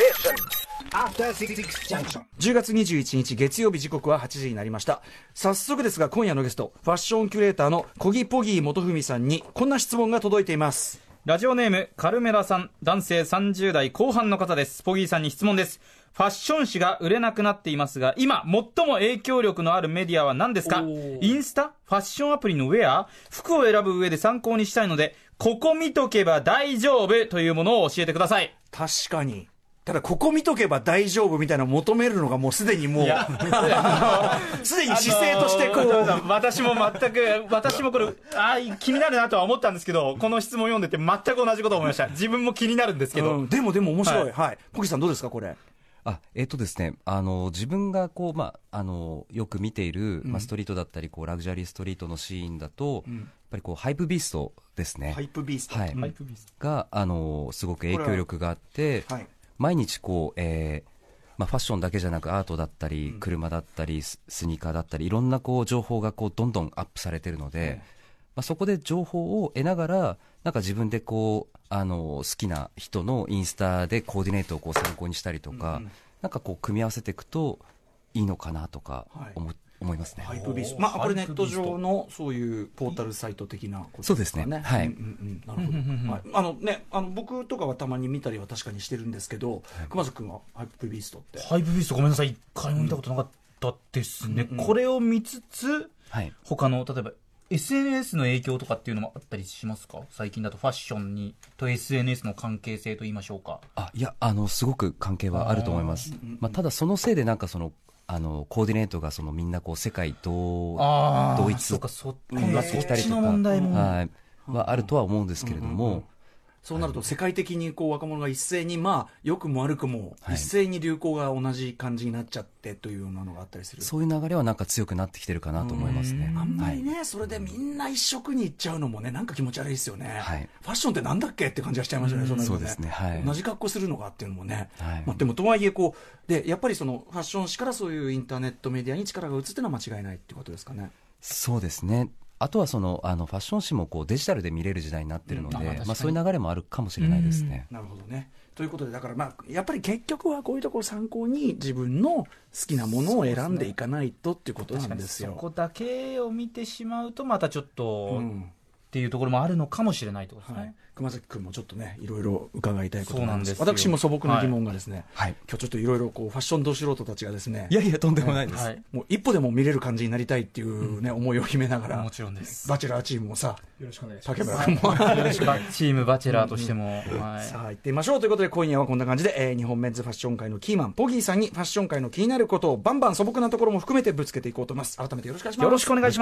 10月21日月曜日、時刻は8時になりました。早速ですが、今夜のゲスト、ファッションキュレーターの小木ポギー元文さんにこんな質問が届いています。ラジオネームカルメラさん、男性30代後半の方です。ポギーさんに質問です。ファッション誌が売れなくなっていますが、今最も影響力のあるメディアは何ですか？インスタ、ファッションアプリのウェア、服を選ぶ上で参考にしたいので、ここ見とけば大丈夫というものを教えてください。確かに、ただここ見とけば大丈夫みたいなのを求めるのがもうすでにもうすでに姿勢としてこう、私も全く、私もこれ気になるなとは思ったんですけど、この質問を読んでて全く同じことを思いました。自分も気になるんですけど、でも面白い。はい、ポギさんどうですかこれ。ですね、自分がこう、よく見ている、ストリートだったりこうラグジュアリーストリートのシーンだと、やっぱりこうハイプビーストですね。ハイプビースト、はい、が、すごく影響力があって、はい、毎日こう、ファッションだけじゃなくアートだったり車だったりスニーカーだったり、いろんなこう情報がこうどんどんアップされてるので、そこで情報を得ながら、なんか自分でこう好きな人のインスタでコーディネートをこう参考にしたりとか、なんかこう組み合わせていくといいのかなとか思いますね。ハイプビースト、これネット上のそういうポータルサイト的なことですかね。そうですね、はい、なるほど。はい、ね、僕とかはたまに見たりは確かにしてるんですけど、熊崎君はハイプビーストって。ハイプビースト、ごめんなさい、一回も見たことなかったですね。これを見つつ、他の例えばSNS の影響とかっていうのもあったりしますか？最近だとファッションにと SNS の関係性と言いましょうか。いや、すごく関係はあると思います。ただそのせいでなんかそのコーディネートがそのみんなこう世界同一とかそっちの問題も、はあるとは思うんですけれども、そうなると世界的にこう若者が一斉に、良くも悪くも一斉に流行が同じ感じになっちゃってというようなのがあったりする、そういう流れはなんか強くなってきてるかなと思いますね。あんまりね、それでみんな一色にいっちゃうのもね、なんか気持ち悪いですよね。ファッションってなんだっけって感じがしちゃいましたね。そうですね、同じ格好するのがっていうのもね、でもとはいえこうで、やっぱりそのファッション誌からそういうインターネットメディアに力が移ってのは間違いないっていうことですかね。そうですね。あとはそのファッション誌もこうデジタルで見れる時代になってるので、そういう流れもあるかもしれないですね。なるほどね。ということで、だからやっぱり結局はこういうところを参考に自分の好きなものを選んでいかないとっていうことなんですよ。そこだけを見てしまうとまたちょっと、っていうところもあるのかもしれないということですね。熊崎君もちょっとね、いろいろ伺いたいことなんです。私も素朴な疑問がですね、今日ちょっといろいろこうファッションど素人たちがですね、いやいやとんでもないです、もう一歩でも見れる感じになりたいっていうね、思いを秘めながら、もちろんです。バチェラーチームもさ、よろしくお願いします。チームバチェラーとしても、さあ行ってみましょうということで、今夜はこんな感じで、日本メンズファッション界のキーマンポギーさんにファッション界の気になることをバンバン素朴なところも含めてぶつけていこうと思います。改めてよろしくお願いします。よろしくお願いし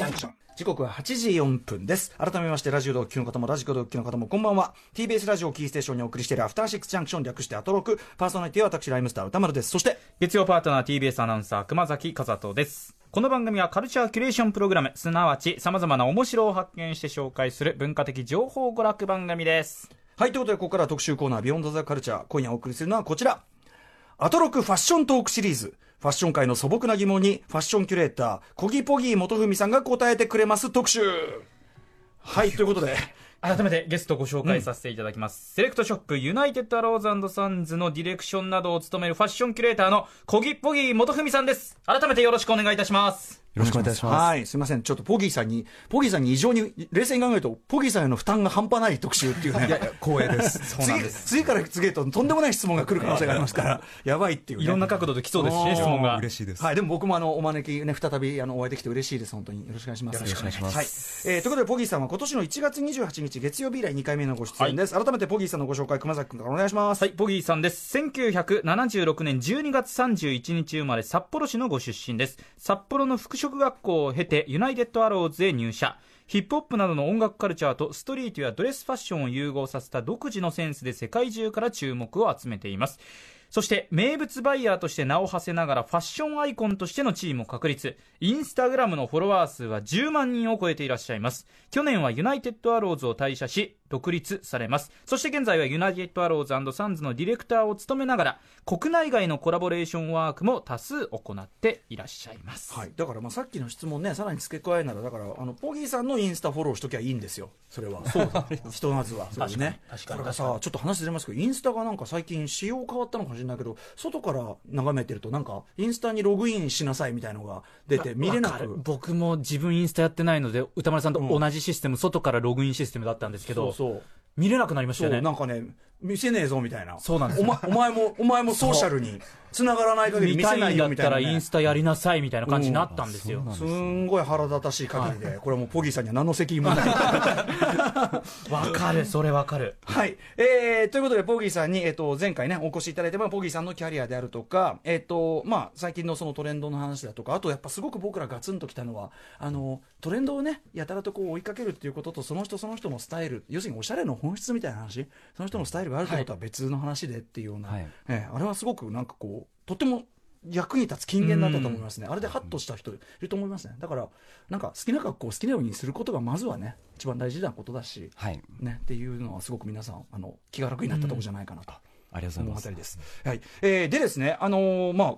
ます。時刻は8時4分です。改めまして、ラジオ同期の方もラジコ同期の方もこんばんは。 TBS ラジオキーステーションにお送りしているアフターシックスジャンクション、略してアトロク。パーソナリティは私、ライムスター歌丸です。そして月曜パートナー、 TBS アナウンサー熊崎和人です。この番組はカルチャーキュレーションプログラム、すなわち様々な面白を発見して紹介する文化的情報娯楽番組です。はい、ということで、ここから特集コーナー、ビヨンドザカルチャー。今夜お送りするのはこちら、アトロクファッショントークシリーズ。ファッション界の素朴な疑問にファッションキュレーター小木ポギー元文さんが答えてくれます特集。はい、ということで改めてゲストご紹介させていただきます、セレクトショップユナイテッドアローズ&サンズのディレクションなどを務めるファッションキュレーターの小木ポギー元文さんです。改めてよろしくお願いいたします。よろしくお願いします。はい、すみません、ちょっとポギーさんに異常に、冷静に考えるとポギーさんへの負担が半端ない特集っていうね。いやいや、光栄です。そうなんです。次から次へととんでもない質問が来る可能性がありますからやばいっていう、ね、いろんな角度で来そうですし、ね、質問が嬉しいです、はい、でも僕もお招きね、再びお会いできて嬉しいです。本当によろしくお願いします。よろしくお願いします、はい。ということで、ポギーさんは今年の1月28日月曜日以来2回目のご出演です、はい。改めてポギーさんのご紹介、熊崎君からお願いします。はい、ポギーさんです。1976年12月31日生まれ、札幌市のご出身です。札幌の服職学校を経てユナイテッドアローズへ入社。ヒップホップなどの音楽カルチャーとストリートやドレスファッションを融合させた独自のセンスで世界中から注目を集めています。そして名物バイヤーとして名を馳せながらファッションアイコンとしての地位も確立。インスタグラムのフォロワー数は10万人を超えていらっしゃいます。去年はユナイテッドアローズを退社し、独立されます。そして現在はユナイテッドアローズ&サンズのディレクターを務めながら、国内外のコラボレーションワークも多数行っていらっしゃいます、はい、だからまあさっきの質問ね、さらに付け加えなら、だからポギーさんのインスタフォローしときゃいいんですよ。それはそうだひとまずはそうですね。確かに。だからさ、ちょっと話ずれますけど、インスタがなんか最近仕様変わったのかもしれないけど、外から眺めてるとなんかインスタにログインしなさいみたいのが出て見れなく、僕も自分インスタやってないので歌丸さんと同じシステム、外からログインシステムだったんですけど、そう見れなくなりましたよね。なんかね、見せねえぞみたいな。そうなんですよ、お前もソーシャルに繋がらない限り見せないよみたいな、ね、見たいんだったらインスタやりなさいみたいな感じになったんですよ、うん、すんごい腹立たしい限りで、はい、これはもうポギーさんには何の責任もないわかる、それわかる。はい、ということでポギーさんに、前回ねお越しいただいて、まあ、ポギーさんのキャリアであるとか、まあ、最近のそのトレンドの話だとか、あとやっぱすごく僕らガツンときたのは、トレンドをねやたらとこう追いかけるっていうことと、その人その人のスタイル、要するにおしゃれの本質みたいな話、その人のスタイルがあるってことは別の話でっていうような、はい、あれはすごくなんかこうとても役に立つ金言だったと思いますね。あれでハッとした人いると思いますね。だからなんか好きな格好を好きなようにすることがまずはね一番大事なことだし、はい、ねっていうのはすごく皆さん気が楽になったところじゃないかなと、ありがとうございます。はい、でですね、まあ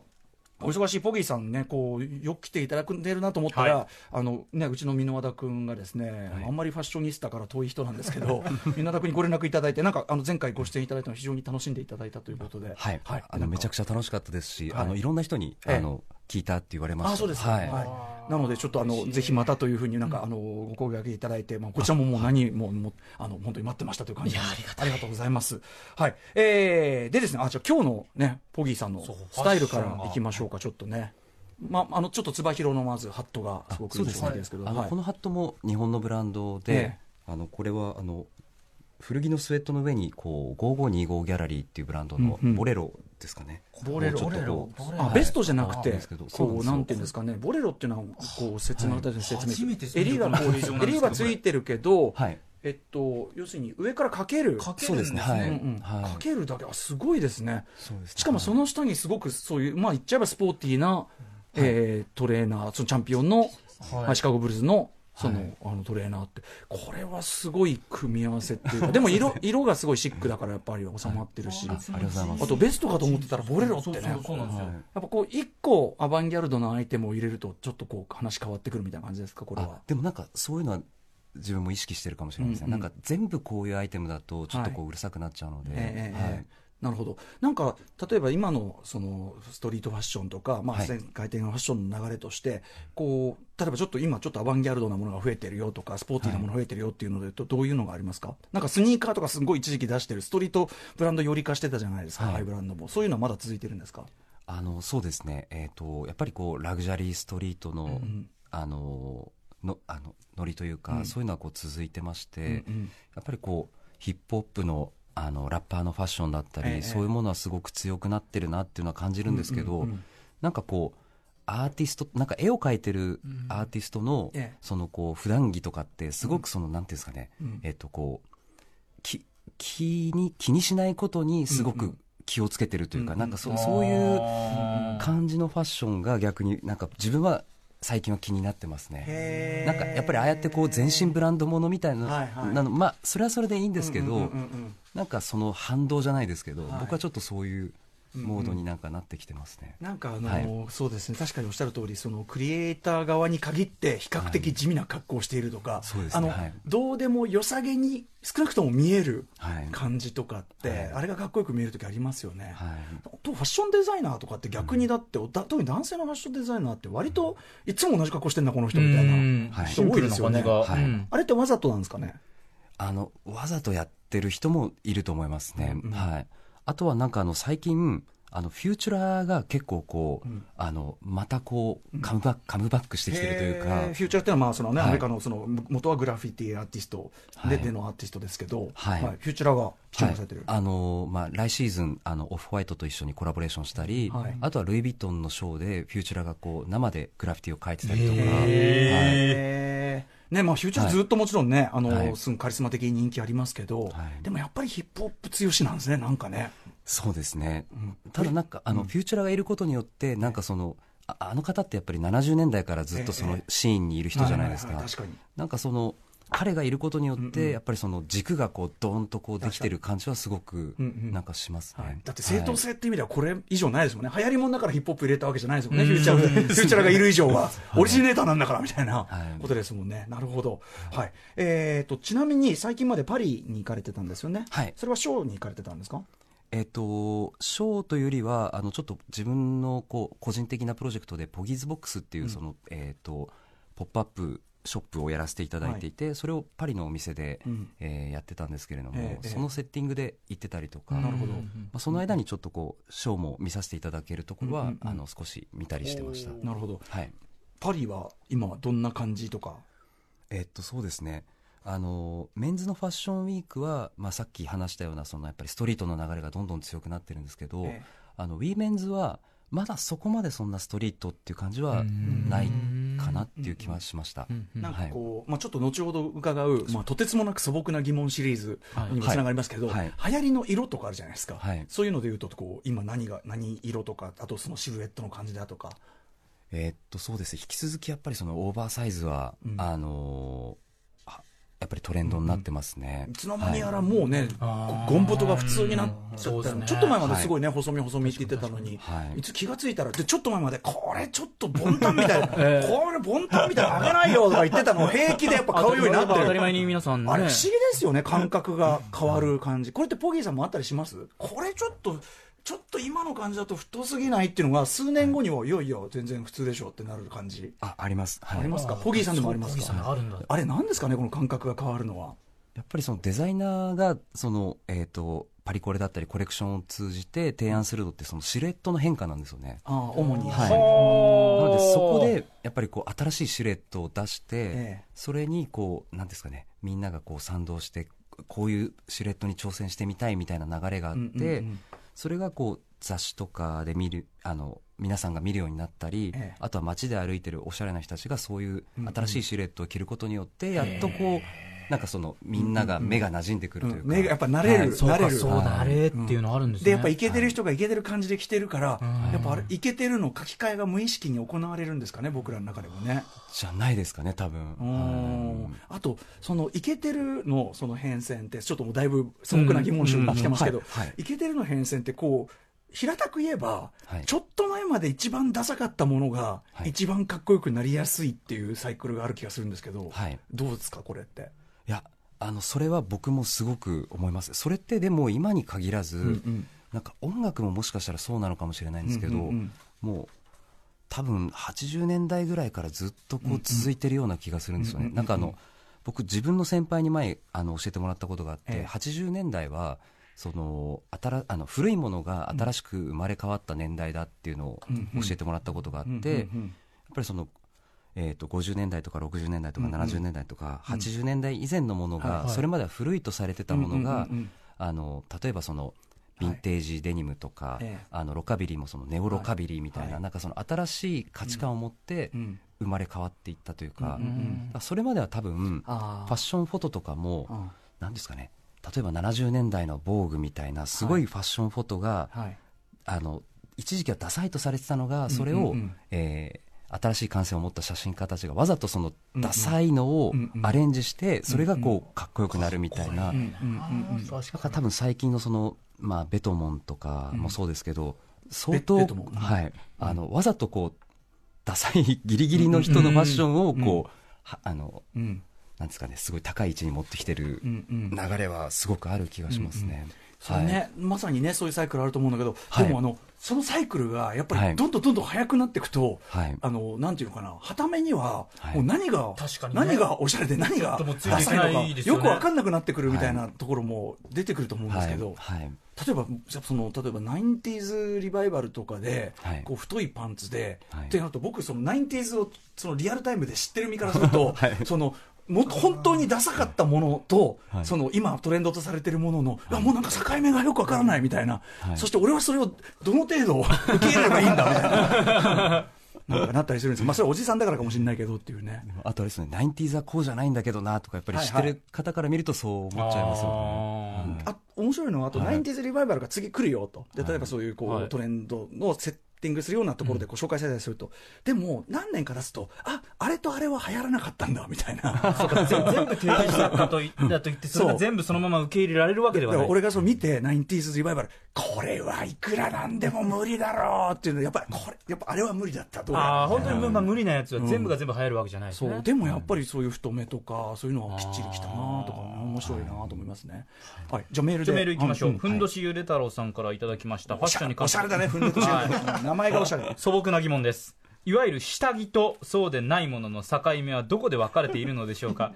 お忙しいポギーさんね、こうよく来ていただいてるなと思ったら、はい、ね、うちの箕輪田君がですね、はい、あんまりファッショニスタから遠い人なんですけど箕輪田君にご連絡いただいて、なんか前回ご出演いただいたのを非常に楽しんでいただいたということで、はい、はい、めちゃくちゃ楽しかったですし、はい、いろんな人に聞いたって言われました。あ、そうです、はいはい、なのでちょっとぜひまたというふうになんか、うん、ご声掛けいただいて、まあ、こちらももう何も本当に待ってましたという感じで、ありがとうございます、はい、でですね、じゃあ今日のねポギーさんのスタイルからいきましょうか。ちょっとね、まあ、ちょっとつば広のまずハットがすごくいいですけど、このハットも日本のブランドで、これは古着のスウェットの上にこう5525ギャラリーっていうブランドのボレロですかね、ベストじゃなくて、こうなんていうんですかね、ボレロっていうのはこう説明で説明して、襟がついてるけど、要するに上からかける、かけるだけ、すごいですね。しかもその下にすごくそういう、まあ言っちゃえばスポーティーなトレーナー、チャンピオンのシカゴブルーズの。はい、トレーナーってこれはすごい組み合わせっていうかでも 色がすごいシックだからやっぱり収まってるし、 あとベストかと思ってたらボレロってね、やっぱこう1個アバンギャルドなアイテムを入れるとちょっとこう話変わってくるみたいな感じですか、これは。でもなんかそういうのは自分も意識してるかもしれません、なんか全部こういうアイテムだとちょっとこううるさくなっちゃうので、なるほど。なんか例えば今のそのストリートファッションとか、まあ、回転のファッションの流れとして、はい、こう例えばちょっと今ちょっとアバンギャルドなものが増えてるよとかスポーティーなものが増えてるよっていうので、どういうのがありますか？なんかスニーカーとかすごい一時期出してるストリートブランドより化してたじゃないですか、ハイブランドも。そういうのはまだ続いてるんですか？そうですね、やっぱりこうラグジュアリーストリートの、ノリというか、そういうのはこう続いてまして、やっぱりこうヒップホップのラッパーのファッションだったり、そういうものはすごく強くなってるなっていうのは感じるんですけど、なんかこうアーティスト、なんか絵を描いてるアーティストの、そのこう普段着とかってすごくそのなんていうんですかね、こう気にしないことにすごく気をつけてるというか、なんかそういう感じのファッションが逆になんか自分は最近は気になってますね。なんかやっぱりああやってこう全身ブランドものみたいな、まあそれはそれでいいんですけど、なんかその反動じゃないですけど、僕はちょっとそういうモードになんかなってきてますね。なんかそうですね、確かにおっしゃる通り、そのクリエイター側に限って比較的地味な格好をしているとか、どうでも良さげに少なくとも見える感じとかって、あれがかっこよく見える時ありますよね、とファッションデザイナーとかって逆にだって、特に男性のファッションデザイナーって割といつも同じ格好してんなこの人みたいな人多いですよね。あれってわざとなんですかね？わざとやってる人もいると思いますね、あとはなんか最近フューチュラーが結構こう、またこうカムバックしてきてるというか、フューチュラーっていうのはまあそのね、アメリカのその元はグラフィティアーティストでのアーティストですけど、フューチュラーが注目されてる。まあ来シーズンオフホワイトと一緒にコラボレーションしたり、あとはルイ・ヴィトンのショーでフューチュラーがこう生でグラフィティを描いてたりとか。ね、まあフューチャーずっともちろんね、すごいカリスマ的に人気ありますけど、でもやっぱりヒップホップ強しなんですね、なんかね。そうですね、ただなんかフューチャーがいることによって、なんかそのあの方ってやっぱり70年代からずっとそのシーンにいる人じゃないですか。なんかその彼がいることによって、うんうん、やっぱりその軸がこうドーンとこうできてる感じはすごくなんかしますね、はい、だって正当性って意味ではこれ以上ないですもんね、はい、流行りもんだからヒップホップ入れたわけじゃないですもんね、フューチャーがいる以上はオリジネーターなんだからみたいなことですもんね、はい、なるほど、はい、ちなみに最近までパリに行かれてたんですよね、はい、それはショーに行かれてたんですか？ショーというよりはちょっと自分のこう個人的なプロジェクトでポギーズボックスっていうその、うんポップアップショップをやらせていただいていて、はい、それをパリのお店で、うんやってたんですけれども、そのセッティングで行ってたりとか、なるほど、その間にちょっとこうショーも見させていただけるところは、うんうんうん、少し見たりしてました。なるほど、はい、パリは今はどんな感じとか？そうですね、メンズのファッションウィークは、まあ、さっき話したようなそのやっぱりストリートの流れがどんどん強くなってるんですけど、ウィーメンズはまだそこまでそんなストリートっていう感じはないかなっていう気はしました。なんかこう、まあ、ちょっと後ほど伺う、まあ、とてつもなく素朴な疑問シリーズにもつながりますけど、はいはい、流行りの色とかあるじゃないですか、はい、そういうのでいうとこう今何色とか、あとそのシルエットの感じだとか。そうですね、引き続きやっぱりそのオーバーサイズは、うん、やっぱりトレンドになってますね、うん、いつの間にやらもうね、はい、ゴンボトが普通になっちゃった、ね、ちょっと前まですごいね、はい、細身って言ってたのに、はい、いつ気がついたらでちょっと前までこれちょっとボンタンみたいなこれボンタンみたいな上げないよとか言ってたのを平気でやっぱ買うようになってる。当たり前に皆さん、ね、あれ不思議ですよね、感覚が変わる感じ。これってポギーさんもあったりします？これちょっと今の感じだと太すぎないっていうのが数年後にもいよいよ全然普通でしょってなる感じ。あります、はい、ありますか？ポギーさんでもありますか？あるんだ。あれ何ですかね、この感覚が変わるのは。やっぱりそのデザイナーがその、パリコレだったりコレクションを通じて提案するのってそのシルエットの変化なんですよね。あ、主に、はい、なのでそこでやっぱりこう新しいシルエットを出して、それにこう何ですかね、みんながこう賛同してこういうシルエットに挑戦してみたいみたいな流れがあって、それがこう雑誌とかで見る皆さんが見るようになったり、あとは街で歩いてるおしゃれな人たちがそういう新しいシルエットを着ることによって、やっとこう、なんかそのみんなが目が馴染んでくるというか、やっぱ慣れる、はい、慣れっていうのあるんですね。でやっぱイケてる人がイケてる感じで着てるから、やっぱあれイケてるの書き換えが無意識に行われるんですかね、僕らの中でもね。じゃないですかね多分。あとそのイケてるのその変遷ってちょっともうだいぶ素朴な疑問集が来てますけど、イケてるの変遷ってこう平たく言えば、はい、ちょっと前まで一番ダサかったものが一番かっこよくなりやすいっていうサイクルがある気がするんですけど、はい、どうですかこれって。いや、それは僕もすごく思います。それってでも今に限らず、なんか音楽ももしかしたらそうなのかもしれないんですけど、もう多分80年代ぐらいからずっとこう続いてるような気がするんですよね、なんか僕自分の先輩に前教えてもらったことがあって、80年代はその古いものが新しく生まれ変わった年代だっていうのを教えてもらったことがあって、やっぱりその50年代とか60年代とか70年代とか80年代以前のものが、それまでは古いとされてたものが、例えばそのヴィンテージデニムとか、ロカビリーもそのネオロカビリーみたいな、なんかその新しい価値観を持って生まれ変わっていったというか、それまでは多分ファッションフォトとかも何ですかね、例えば70年代の防具みたいなすごいファッションフォトが一時期はダサいとされてたのが、それを新しい感性を持った写真家たちがわざとそのダサいのをアレンジして、それがこうかっこよくなるみたいな、多分最近のその、まあ、ベトモンとかもそうですけど、相当、はい、わざとこうダサいギリギリの人のファッションをこうなんですかね、すごい高い位置に持ってきてる流れはすごくある気がしますね。それね、はい、まさにねそういうサイクルあると思うんだけど、はい、でもそのサイクルがやっぱりどんどん早くなっていくと、はい、なんていうのかな、はためにはもう何が、はい、確かにね、何がおしゃれで何がダサいのかよく分かんなくなってくるみたいなところも出てくると思うんですけど、はいはいはい、例えば 90s リバイバルとかで、はい、こう太いパンツで、はい、ってなると僕その 90s をそのリアルタイムで知ってる身からすると、はい、そのも本当にダサかったものと、はい、その今トレンドとされているものの、はい、もうなんか境目がよくわからないみたいな、はい、そして俺はそれをどの程度受け入れればいいんだみたいななんかなったりするんですよ。まあそれおじさんだからかもしれないけどっていうね。あとあれですね、90s はこうじゃないんだけどなとかやっぱり知ってる方から見るとそう思っちゃいますよね、はいはい、面白いのはあと 90s リバイバルが次来るよと、で例えばそういうこう、はい、トレンドの設定するようなところでこう紹介されたりすると、でも何年か出すと、ああれとあれは流行らなかったんだみたいなそうか全部停滞したかとだと言ってそれが全部そのまま受け入れられるわけではない。俺がそう見て 90s リバイバルこれはいくらなんでも無理だろうっていうのやっぱりこれやっぱあれは無理だったとあ本当に、まあ、無理なやつは全部が全部流行るわけじゃないですね、うん、そうでもやっぱりそういう太めとかそういうのがきっちりきたなとか面白いなと思いますね、はい、じゃあメールでメールいきましょう、うん、ふんどしゆで太郎さんからいただきました。ファッションに関しておしゃれだねふんどしゆで太郎名前がおしゃれ素朴な疑問です。いわゆる下着とそうでないものの境目はどこで分かれているのでしょうか。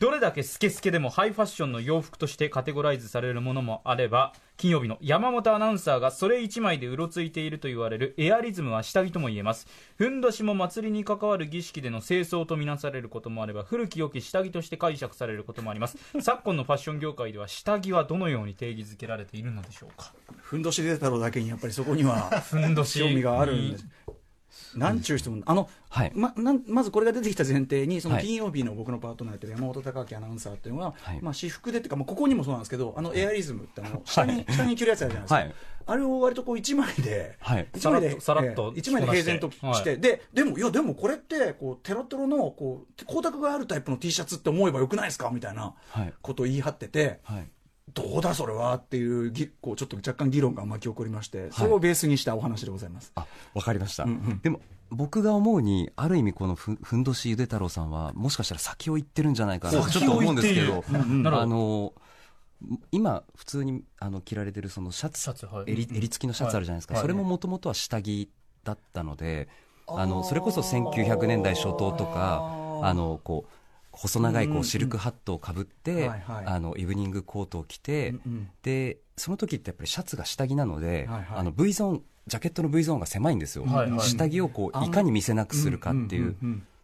どれだけスケスケでもハイファッションの洋服としてカテゴライズされるものもあれば、金曜日の山本アナウンサーがそれ一枚でうろついていると言われるエアリズムは下着とも言えます。ふんどしも祭りに関わる儀式での清掃とみなされることもあれば、古き良き下着として解釈されることもあります。昨今のファッション業界では下着はどのように定義づけられているのでしょうか。ふんどし出たろうだけにやっぱりそこにはふんどし興味があるんですなんちゅう人もはい、まずこれが出てきた前提にその金曜日の僕のパートナーやってる山本貴明アナウンサーっていうのは、はいまあ、私服でっていうか、まあ、ここにもそうなんですけどあのエアリズムって下に着るやつあるじゃないですか、はい、あれを割とこう1枚で、はい、1枚でさらっと1枚で平然として、はい、でもいやでもこれってこうテロテロのこう光沢があるタイプの T シャツって思えばよくないですかみたいなことを言い張ってて、はいはいどうだそれはっていうこうちょっと若干議論が巻き起こりまして、はい、それをベースにしたお話でございます。あ、わかりました、うんうん、でも僕が思うにある意味このふんどしゆで太郎さんはもしかしたら先を行ってるんじゃないかなちょっと思うんですけど、うん、今普通に着られてるそのシャツ、はい、襟付きのシャツあるじゃないですか、はい、それももともとは下着だったので、はい、それこそ1900年代初頭とかこう細長いこうシルクハットをかぶってイブニングコートを着て、うんうん、でその時ってやっぱりシャツが下着なので、はいはい、V ゾーンジャケットの V ゾーンが狭いんですよ、はいはい、下着をこういかに見せなくするかっていう、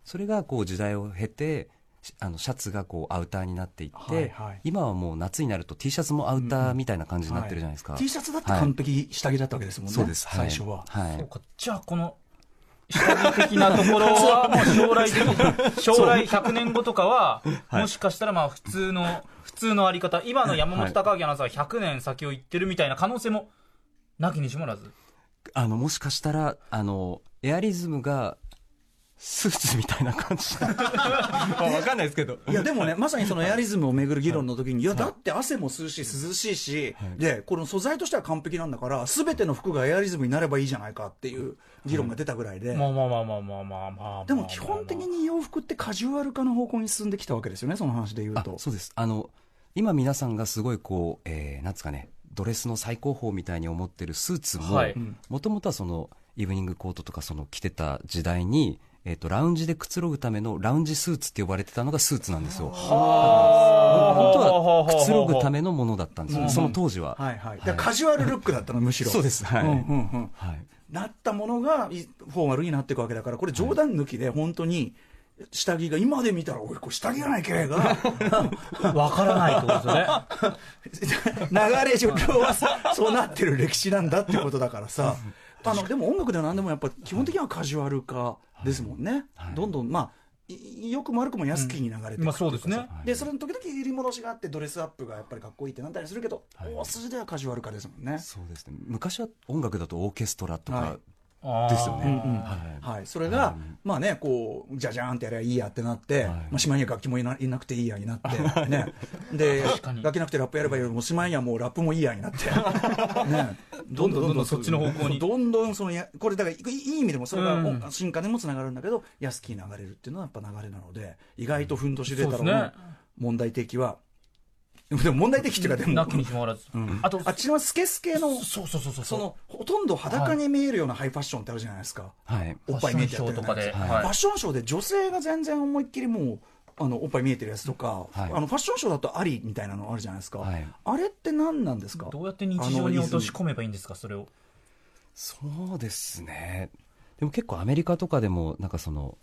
それがこう時代を経てシャツがこうアウターになっていって、はいはい、今はもう夏になると T シャツもアウターみたいな感じになってるじゃないですか、はいはい、T シャツだって完璧下着だったわけですもんね、そうです、はい、最初は、はい、そうかじゃあこの下着的なところはもう将来100年後とかはもしかしたらまあ普通のあり方今の山本貴明アナウンサーは100年先を行ってるみたいな可能性もなきにしもあらずもしかしたらエアリズムがスーツみたいな感じ分かんないですけどいやでもねまさにそのエアリズムをめぐる議論の時にいやだって汗も吸うし涼しいしでこの素材としては完璧なんだから全ての服がエアリズムになればいいじゃないかっていう議論が出たぐらいでまあまあまあまあまあまあまあでも基本的に洋服ってカジュアル化の方向に進んできたわけですよねその話で言うとそうです今皆さんがすごいこうなんですかねドレスの最高峰みたいに思ってるスーツももともとはそのイブニングコートとかその着てた時代にラウンジでくつろぐためのラウンジスーツって呼ばれてたのがスーツなんですよ。本当はくつろぐためのものだったんですよ、うん、その当時は、はいはいはい、カジュアルルックだったのむしろそうです、はいうんうんうんはい、なったものがフォーマルになっていくわけだからこれ冗談抜きで本当に下着が今で見たら俺これ下着じゃないけれどわからないってことですよね流れ上はそうなってる歴史なんだってことだからさでも音楽では何でもやっぱ基本的にはカジュアル化ですもんね、はい、どんどんまあよくも悪くも安きに流れていく、うんまあ、そうですねでそれの時々入り戻しがあってドレスアップがやっぱりかっこいいってなったりするけど、はい、大筋ではカジュアル化ですもんねそうですね昔は音楽だとオーケストラとかですよね、はいうんうんはいはい、それが、はい、まあねこうじゃじゃーんってやればいいやってなって、はいまあ、しまいには楽器もいなくていいやになって、ね、で楽器なくてラップやればいいよりもしまいにはもうラップもいいやになって、ねどんどんどんどんそっちの方向にどんどんそのこれだからいい意味でもそれが進化にもつながるんだけど安きに流れるっていうのはやっぱ流れなので意外とふんどし出たらの問題的はでも問題的っていうかでもなきにしもあらず、うん、あとあっちのスケスケのそのほとんど裸に見えるようなハイファッションってあるじゃないですか、はい、おっぱい見えてるやつとかで、はい、ファッションショーで女性が全然思いっきりもうおっぱい見えてるやつとか、はい、ファッションショーだとありみたいなのあるじゃないですか、はい、あれって何なんですかどうやって日常に落とし込めばいいんですかそれをそうですねでも結構アメリカとかでもなんかその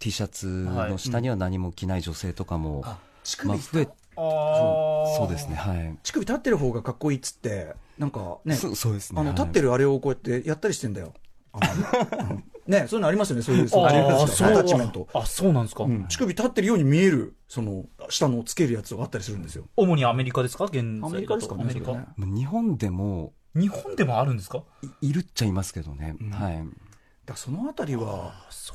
T シャツの下には何も着ない女性とかも、はいうんまあ、増えてそうですね、はい、乳首立ってる方がかっこいいっつってなんかね、そうですね立ってるあれをこうやってやったりしてんだよね、そういうのありますよねそういうアタッチメントあそうなんですか、うん、乳首立ってるように見えるその下のつけるやつがあったりするんですよ主にアメリカですか現在アメリカですかね、日本でもあるんですか いるっちゃいますけどね、うんはい、だそのあたりは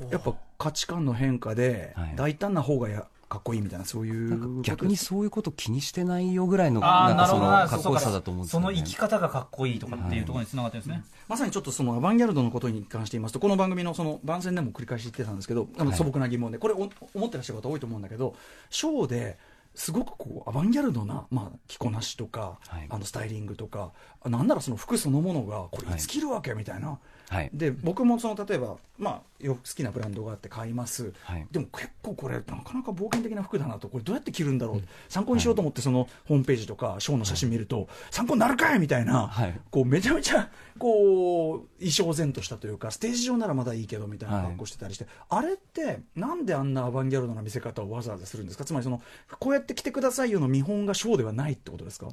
やっぱ価値観の変化で大胆な方がかっこいいみたいな、そういうなんか逆にそういうこと気にしてないよぐらいのなんかそのかっこよさだと思うんですよね。その生き方がかっこいいとかっていうところにつながってですね、はい、まさにちょっとそのアバンギャルドのことに関して言いますと、この番組のその番宣でも繰り返し言ってたんですけど、素朴な疑問でこれ思ってらっしゃる方多いと思うんだけど、ショーですごくこうアバンギャルドな、まあ、着こなしとか、はい、スタイリングとか、なんならその服そのものがこれいつ着るわけ、はい、みたいな、はい、で僕もその例えば、まあ、好きなブランドがあって買います、はい、でも結構これなかなか冒険的な服だなと、これどうやって着るんだろう、うん、参考にしようと思ってそのホームページとかショーの写真見ると、はい、参考になるかいみたいな、はい、こうめちゃめちゃこう衣装然としたというか、ステージ上ならまだいいけどみたいな格好してたりして、はい、あれってなんであんなアバンギャルドな見せ方をわざわざするんですか。つまりそのこうやって来てくださいよの見本がショーではないってことですか。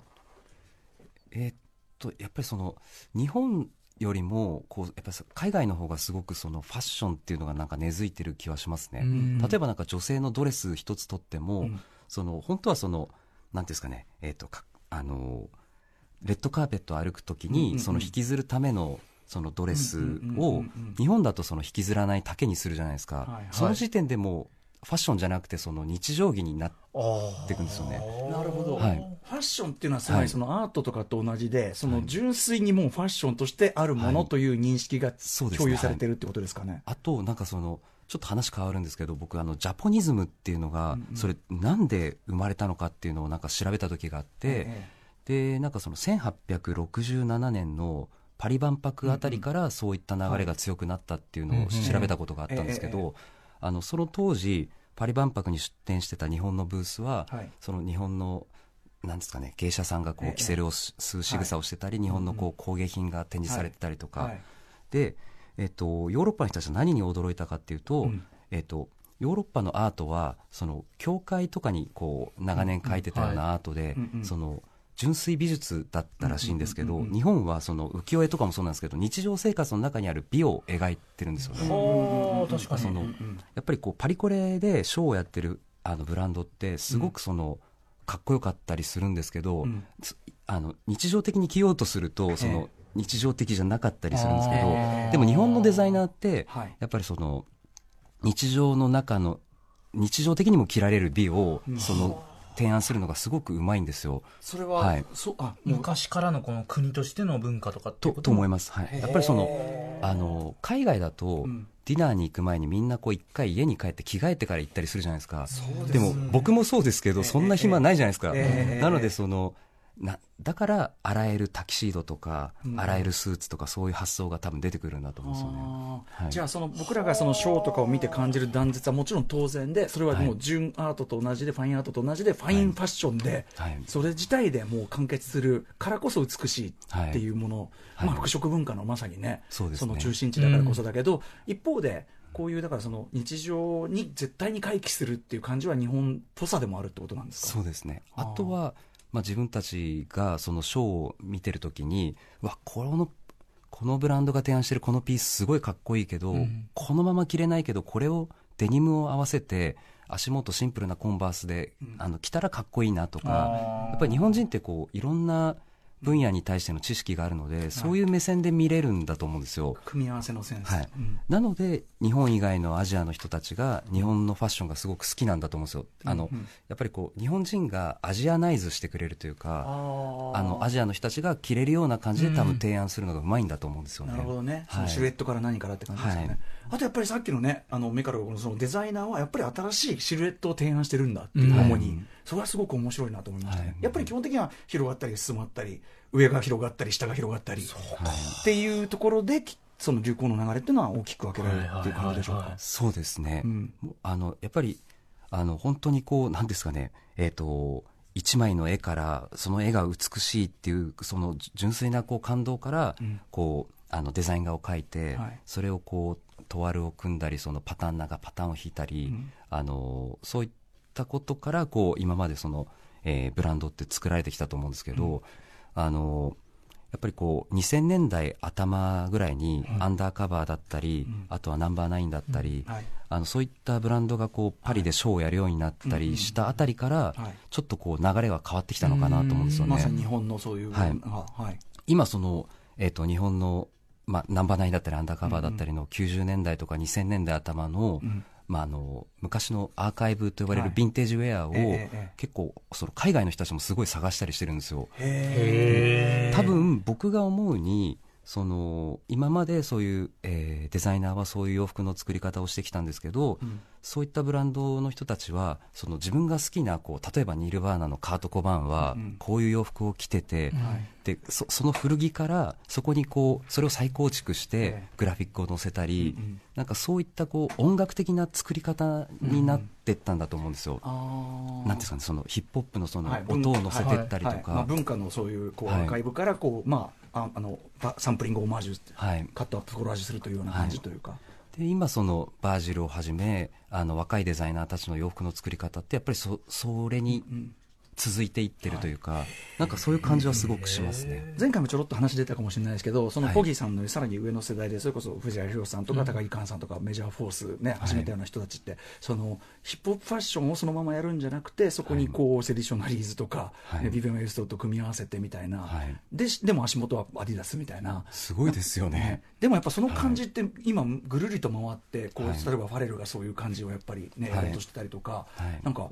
やっぱりその日本よりもこうやっぱり海外の方がすごくそのファッションっていうのがなんか根付いてる気はしますね。例えばなんか女性のドレス一つとっても、うん、その本当はそのなんていうんですかね、レッドカーペットを歩くときにその引きずるためのそのドレスを日本だとその引きずらない丈にするじゃないですか、はいはい、その時点でもファッションじゃなくてその日常着になっていくんですよね。なるほど、はい、ファッションっていうのはつまりそのアートとかと同じで、はい、その純粋にもうファッションとしてあるものという認識が共有されてるってことですかね、はい、あとなんかそのちょっと話変わるんですけど、僕ジャポニズムっていうのがそれなんで生まれたのかっていうのをなんか調べた時があって、でなんかその1867年のパリ万博あたりからそういった流れが強くなったっていうのを調べたことがあったんですけど、その当時パリ万博に出展してた日本のブースは、はい、その日本のなんですかね、芸者さんがこうキセルを吸う仕草をしてたり、はい、日本のこう工芸品が展示されてたりとか、はいはい、で、ヨーロッパの人たちは何に驚いたかっていうと、ヨーロッパのアートはその教会とかにこう長年描いてたようなアートで、その純粋美術だったらしいんですけど、日本はその浮世絵とかもそうなんですけど、日常生活の中にある美を描いてるんですよね。確かにそのやっぱりこうパリコレでショーをやってるブランドってすごくその、かっこよかったりするんですけど、日常的に着ようとするとその日常的じゃなかったりするんですけど、でも日本のデザイナーってやっぱりその日常の中の日常的にも着られる美をその、提案するのがすごくうまいんですよ。それは、はい、昔からのこの国としての文化とかってこと？と思います、はい、やっぱりその海外だとディナーに行く前にみんなこう一回家に帰って着替えてから行ったりするじゃないですか。そうですね。でも僕もそうですけど、そんな暇ないじゃないですか、なのでそのだから洗えるタキシードとか、洗えるスーツとか、そういう発想が多分出てくるんだと思うんですよね、はい、じゃあその僕らがそのショーとかを見て感じる断絶はもちろん当然で、それはもう純アートと同じで、ファインアートと同じでファインファッションで、それ自体でもう完結するからこそ美しいっていうもの、服飾文化のまさにね、その中心地だからこそだけど、一方でこういうだからその日常に絶対に回帰するっていう感じは日本っぽさでもあるってことなんですか。そうですね。あとは自分たちがそのショーを見てるときに、このブランドが提案してるこのピースすごいかっこいいけど、このまま着れないけど、これをデニムを合わせて足元シンプルなコンバースで、着たらかっこいいなとか、やっぱり日本人ってこういろんな分野に対しての知識があるので、そういう目線で見れるんだと思うんですよ、組み合わせのセンス、はい、なので日本以外のアジアの人たちが日本のファッションがすごく好きなんだと思うんですよ。やっぱりこう日本人がアジアナイズしてくれるというか、アジアの人たちが着れるような感じで多分提案するのがうまいんだと思うんですよね、なるほどね、そのシルエットから何からって感じですよね、はい、あとやっぱりさっきのね、メカロのそのデザイナーはやっぱり新しいシルエットを提案してるんだっていう主に、それはすごく面白いなと思いましたね、はい、やっぱり基本的には広がったり進まったり、上が広がったり下が広がったりっていうところで、その流行の流れっていうのは大きく分けられるっていう感じでしょうか。そうですね、やっぱり本当にこうなんですかね、一枚の絵からその絵が美しいっていうその純粋なこう感動からこう、デザイン画を描いて、それをこうトワルを組んだり、そのパターンパターンを引いたり、そういったことからこう今までその、ブランドって作られてきたと思うんですけど、やっぱりこう2000年代頭ぐらいにアンダーカバーだったり、あとはナンバーナインだったり、そういったブランドがこうパリでショーをやるようになったりしたあたりから、ちょっとこう流れは変わってきたのかなと思うんですよね。まさに日本のそういう、今その、日本のナンバーナインだったりアンダーカバーだったりの90年代とか2000年代頭の、まあ、昔のアーカイブと呼ばれるヴィンテージウェアを、結構その海外の人たちもすごい探したりしてるんですよ。へー。多分僕が思うにその今までそういう、デザイナーはそういう洋服の作り方をしてきたんですけど、うん、そういったブランドの人たちはその自分が好きなこう例えばニルヴァーナのカート・コバーンはこういう洋服を着てて、うん、で その古着からそこにこうそれを再構築してグラフィックを載せたり、うん、なんかそういったこう音楽的な作り方になってったんだと思うんですよ。なんていうんですかね、そのヒップホップ の, その音を載せてったりとか、はいはいはいはい、まあ、文化のそうい う, こうアーカイブからこう、はい、まあサンプリングをオマージュ、はい、カットアップコラージュするというような感じというか、はい、で今そのバージルをはじめ若いデザイナーたちの洋服の作り方ってやっぱり それに続いていってるというか、はい、なんかそういう感じはすごくしますね。前回もちょろっと話出たかもしれないですけど、そのポギーさんのさらに上の世代で、それこそ藤原弘さんとか高木寛さんとかメジャーフォースね、始めたような人たちって、はい、そのヒップホップファッションをそのままやるんじゃなくて、そこにこう、はい、セディショナリーズとか、はい、ビビアン・ウェストと組み合わせてみたいな、はい、でも足元はアディダスみたいな、すごいですよね。でもやっぱその感じって、はい、今ぐるりと回ってこう、はい、例えばファレルがそういう感じをやっぱりね、やろうとしてたりとか、はい、なんか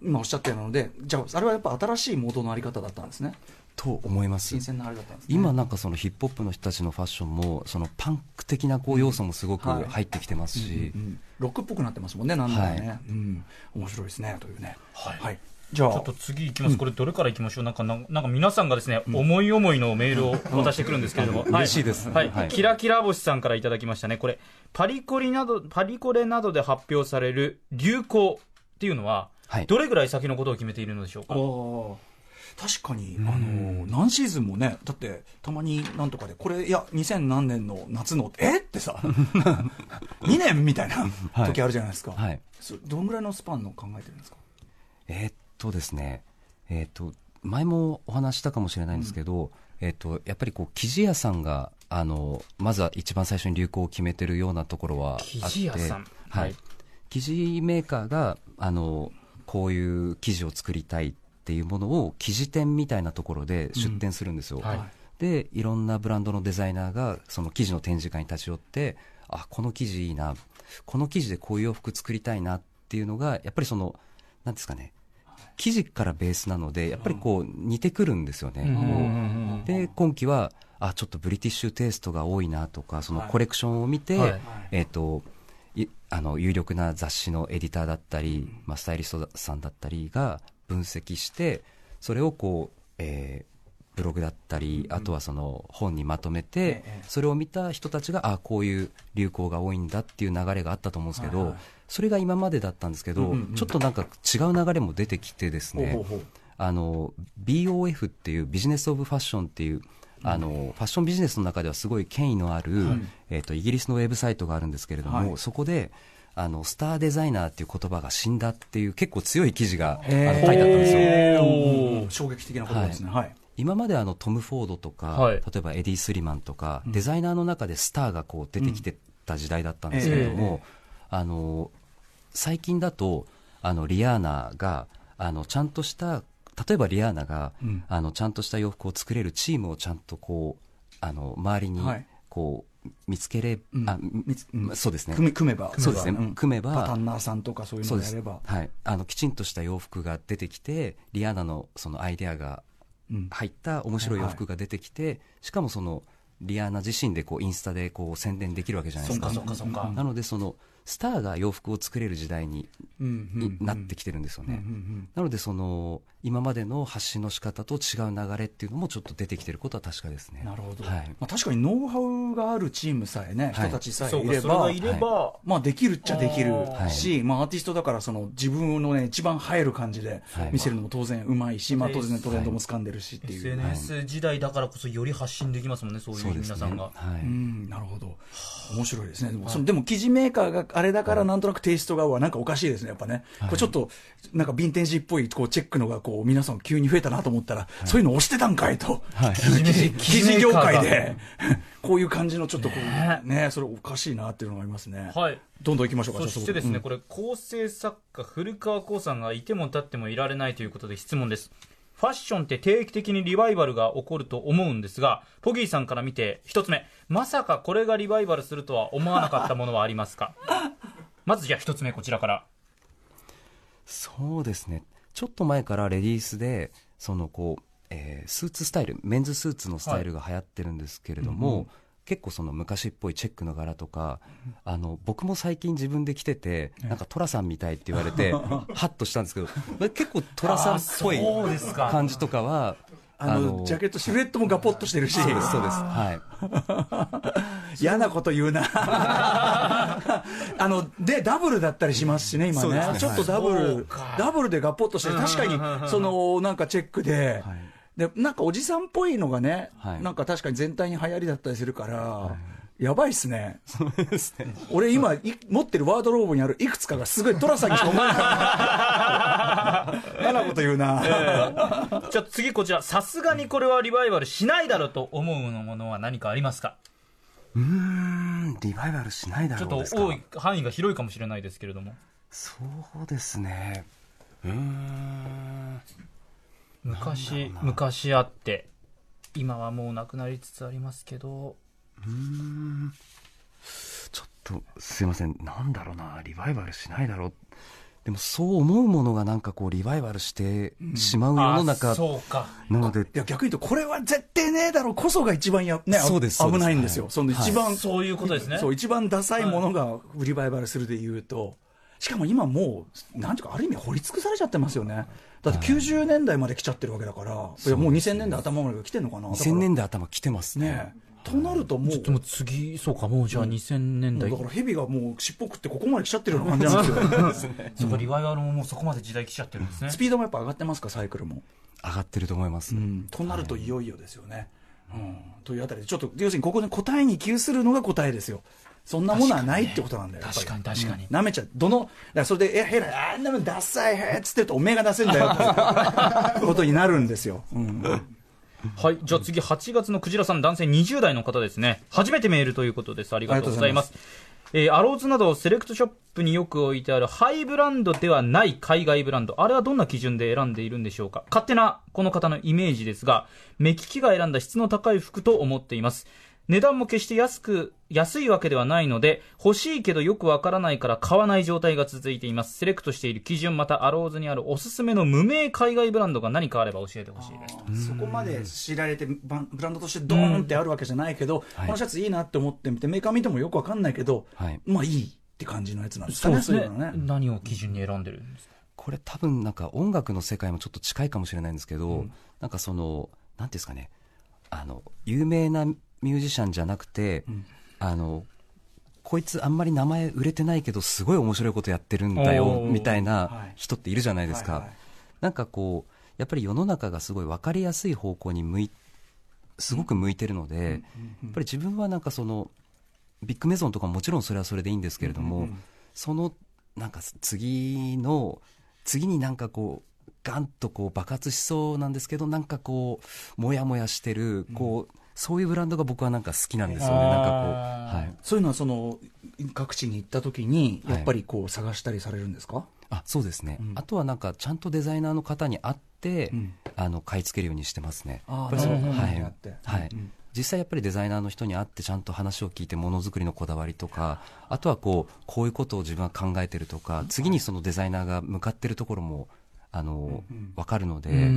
今おっしゃったようなので、じゃああれはやっぱ新しいモードのあり方だったんですねと思います。新鮮なあれだったんですね。今なんかそのヒップホップの人たちのファッションもそのパンク的なこう要素もすごく入ってきてますし、はい、うんうんうん、ロックっぽくなってますもんね、なんだろうね、はい、うん、面白いですねというね、はい、はい、じゃあちょっと次いきます、うん、これどれからいきましょう。なんか皆さんがですね、うん、思い思いのメールを渡してくるんですけれども、嬉しいです、はいはいはい、キラキラ星さんからいただきましたね。これパリコレなどで発表される流行っていうのは、はい、どれぐらい先のことを決めているのでしょうか。確かに、何シーズンもね、だってたまになんとかでこれいや2000何年の夏のってさ2年みたいな時あるじゃないですか、はいはい、どのぐらいのスパンの考えてるんですか。ですね、前もお話したかもしれないんですけど、うん、やっぱりこう生地屋さんがまずは一番最初に流行を決めてるようなところはあって、生地屋さん、はいはい、生地メーカーがこういう生地を作りたいっていうものを生地店みたいなところで出店するんですよ、うん、はい、でいろんなブランドのデザイナーがその生地の展示会に立ち寄って、あ、この生地いいな、この生地でこういう洋服作りたいなっていうのが、やっぱりそのなんですかね、生地からベースなのでやっぱりこう似てくるんですよね、うん、で今期はちょっとブリティッシュテイストが多いなとか、そのコレクションを見て、はいはい、有力な雑誌のエディターだったり、まあ、スタイリストさんだったりが分析して、それをこう、ブログだったり、あとはその本にまとめて、それを見た人たちがこういう流行が多いんだっていう流れがあったと思うんですけど、はいはい、それが今までだったんですけど、うんうんうん、ちょっとなんか違う流れも出てきてですね、BOF っていうビジネス・オブ・ファッションっていうファッションビジネスの中ではすごい権威のある、はい、イギリスのウェブサイトがあるんですけれども、はい、そこでスターデザイナーっていう言葉が死んだっていう結構強い記事が書いてあったんですよ。衝撃的なことですね、はいはい、今までトム・フォードとか、はい、例えばエディ・スリマンとか、うん、デザイナーの中でスターがこう出てきてた時代だったんですけれども、最近だとリアーナがちゃんとした例えばリアーナが、うん、ちゃんとした洋服を作れるチームをちゃんとこう周りにこう見つければ、そうですね、組めばパタンナーさんとかそういうのをやれば、はい、きちんとした洋服が出てきて、リアーナのそのアイデアが入った面白い洋服が出てきて、うん、はい、しかもそのリアーナ自身でこうインスタでこう宣伝できるわけじゃないですか。そうかなのでそのスターが洋服を作れる時代に、うんうんうん、なってきてるんですよね、うんうんうん、なのでその今までの発信の仕方と違う流れっていうのもちょっと出てきてることは確かですね。なるほど、はい、まあ、確かにノウハウがあるチームさえね、はい、人たちさえいれば、はい、まあ、できるっちゃできるし、まあ、アーティストだからその自分のね一番映える感じで見せるのも当然うまいし、はい、まあ、当然トレンドも掴んでるしっていう、はい、SNS 時代だからこそより発信できますもんね、そういう皆さんが、はい、うん、なるほど、面白いですね。でも、はい、でも生地メーカーがあれだからなんとなくテイストがなんかおかしいですね、やっぱね、はい、これちょっとなんかヴィンテージっぽいこうチェックのがこう皆さん急に増えたなと思ったら、はい、そういうの押してたんかいと、はい、生地業界でこういう感じのちょっとこう、ね、それおかしいなっていうのがありますね、はい、どんどんいきましょうか。そしてですね、うん、これ構成作家古川光さんがいても立ってもいられないということで質問です。ファッションって定期的にリバイバルが起こると思うんですが、ポギーさんから見て1つ目、まさかこれがリバイバルするとは思わなかったものはありますかまずじゃあ一つ目こちらから。そうですね、ちょっと前からレディースでそのこう、スーツスタイル、メンズスーツのスタイルが流行ってるんですけれども、はい、うんうん、結構その昔っぽいチェックの柄とか、あの僕も最近自分で着てて、なんかトラさんみたいって言われてハッとしたんですけど、結構トラさんっぽい感じとかはあのジャケットシルエットもガポッとしてるし、そうですそうです、はい嫌なこと言うなでダブルだったりしますしね、今ね、ちょっとダブルでガポッとして、確かにそのなんかチェックで、はい、でなんかおじさんっぽいのがね、はい、なんか確かに全体に流行りだったりするから、はい、やばいっすね。そうですね、俺今持ってるワードローブにあるいくつかがすごいトラさんにしか思わなかった嫌なこと言うな、じゃあ次こちら、さすがにこれはリバイバルしないだろうと思うものは何かありますか？リバイバルしないだろうですか。ちょっと多い、範囲が広いかもしれないですけれども。そうですね、昔あって今はもうなくなりつつありますけど、ちょっとすいません、なんだろうな、リバイバルしないだろう、でもそう思うものがなんかこうリバイバルしてしまう世の中、そうか、なので、いや逆に言うとこれは絶対ねえだろうこそが一番危ないんですよ、その一番、はい、そういうことですね。そう、一番ダサいものがリバイバルするでいうと、はい、しかも今もうなんていうか、ある意味掘り尽くされちゃってますよね。だって90年代まで来ちゃってるわけだから、はい、いやもう2000年代頭まで来てるのかな。2000年代頭来てますね。ね、となるともうちょっともう次、そうか、もうじゃあ2000年代だから、ヘビがもう尻尾食ってここまで来ちゃってるような感じなんですよね。そこリバイバルももうそこまで時代来ちゃってるんですね。スピードもやっぱ上がってますか、サイクルも。上がってると思います。うん、となるといよいよですよね。はい、うん、というあたりでちょっと要するにここで答えに寄与するのが答えですよ。そんなものはないってことなんだよ。確かに確かに。舐めちゃう。だからそれで、ヘラ、あんなもんダサい、っつってるとおめえが出せんだよってことになるんですよ。うん、はい、じゃあ次、8月のクジラさん、男性20代の方ですね。初めてメールということです。ありがとうございます。アローズなどセレクトショップによく置いてあるハイブランドではない海外ブランド、あれはどんな基準で選んでいるんでしょうか。勝手なこの方のイメージですが、目利きが選んだ質の高い服と思っています。値段も決して安いわけではないので、欲しいけどよくわからないから買わない状態が続いています。セレクトしている基準、またアローズにあるおすすめの無名海外ブランドが何かあれば教えてほしいですと。そこまで知られてブランドとしてドーンってあるわけじゃないけど、このシャツいいなって思ってみて、メーカー見てもよくわかんないけど、はい、まあいいって感じのやつなんですかね。そうですね。何を基準に選んでるんですか？これ多分なんか音楽の世界もちょっと近いかもしれないんですけど、なんかそのなんていうんですかね、有名なミュージシャンじゃなくて、こいつあんまり名前売れてないけどすごい面白いことやってるんだよみたいな人っているじゃないですか、はいはいはい、なんかこうやっぱり世の中がすごい分かりやすい方向にすごく向いてるので、やっぱり自分はなんかそのビッグメゾンとか もちろんそれはそれでいいんですけれども、そのなんか次になんかこうガンとこう爆発しそうなんですけど、なんかこうモヤモヤしてるこう、そういうブランドが僕はなんか好きなんですよね。なんかこう、はい、そういうのはその各地に行った時にやっぱりこう探したりされるんですか？はい、そうですね、あとはなんかちゃんとデザイナーの方に会って、買い付けるようにしてますね。実際やっぱりデザイナーの人に会ってちゃんと話を聞いて、ものづくりのこだわりとか、あとはこういうことを自分は考えてるとか、次にそのデザイナーが向かってるところも分かるので、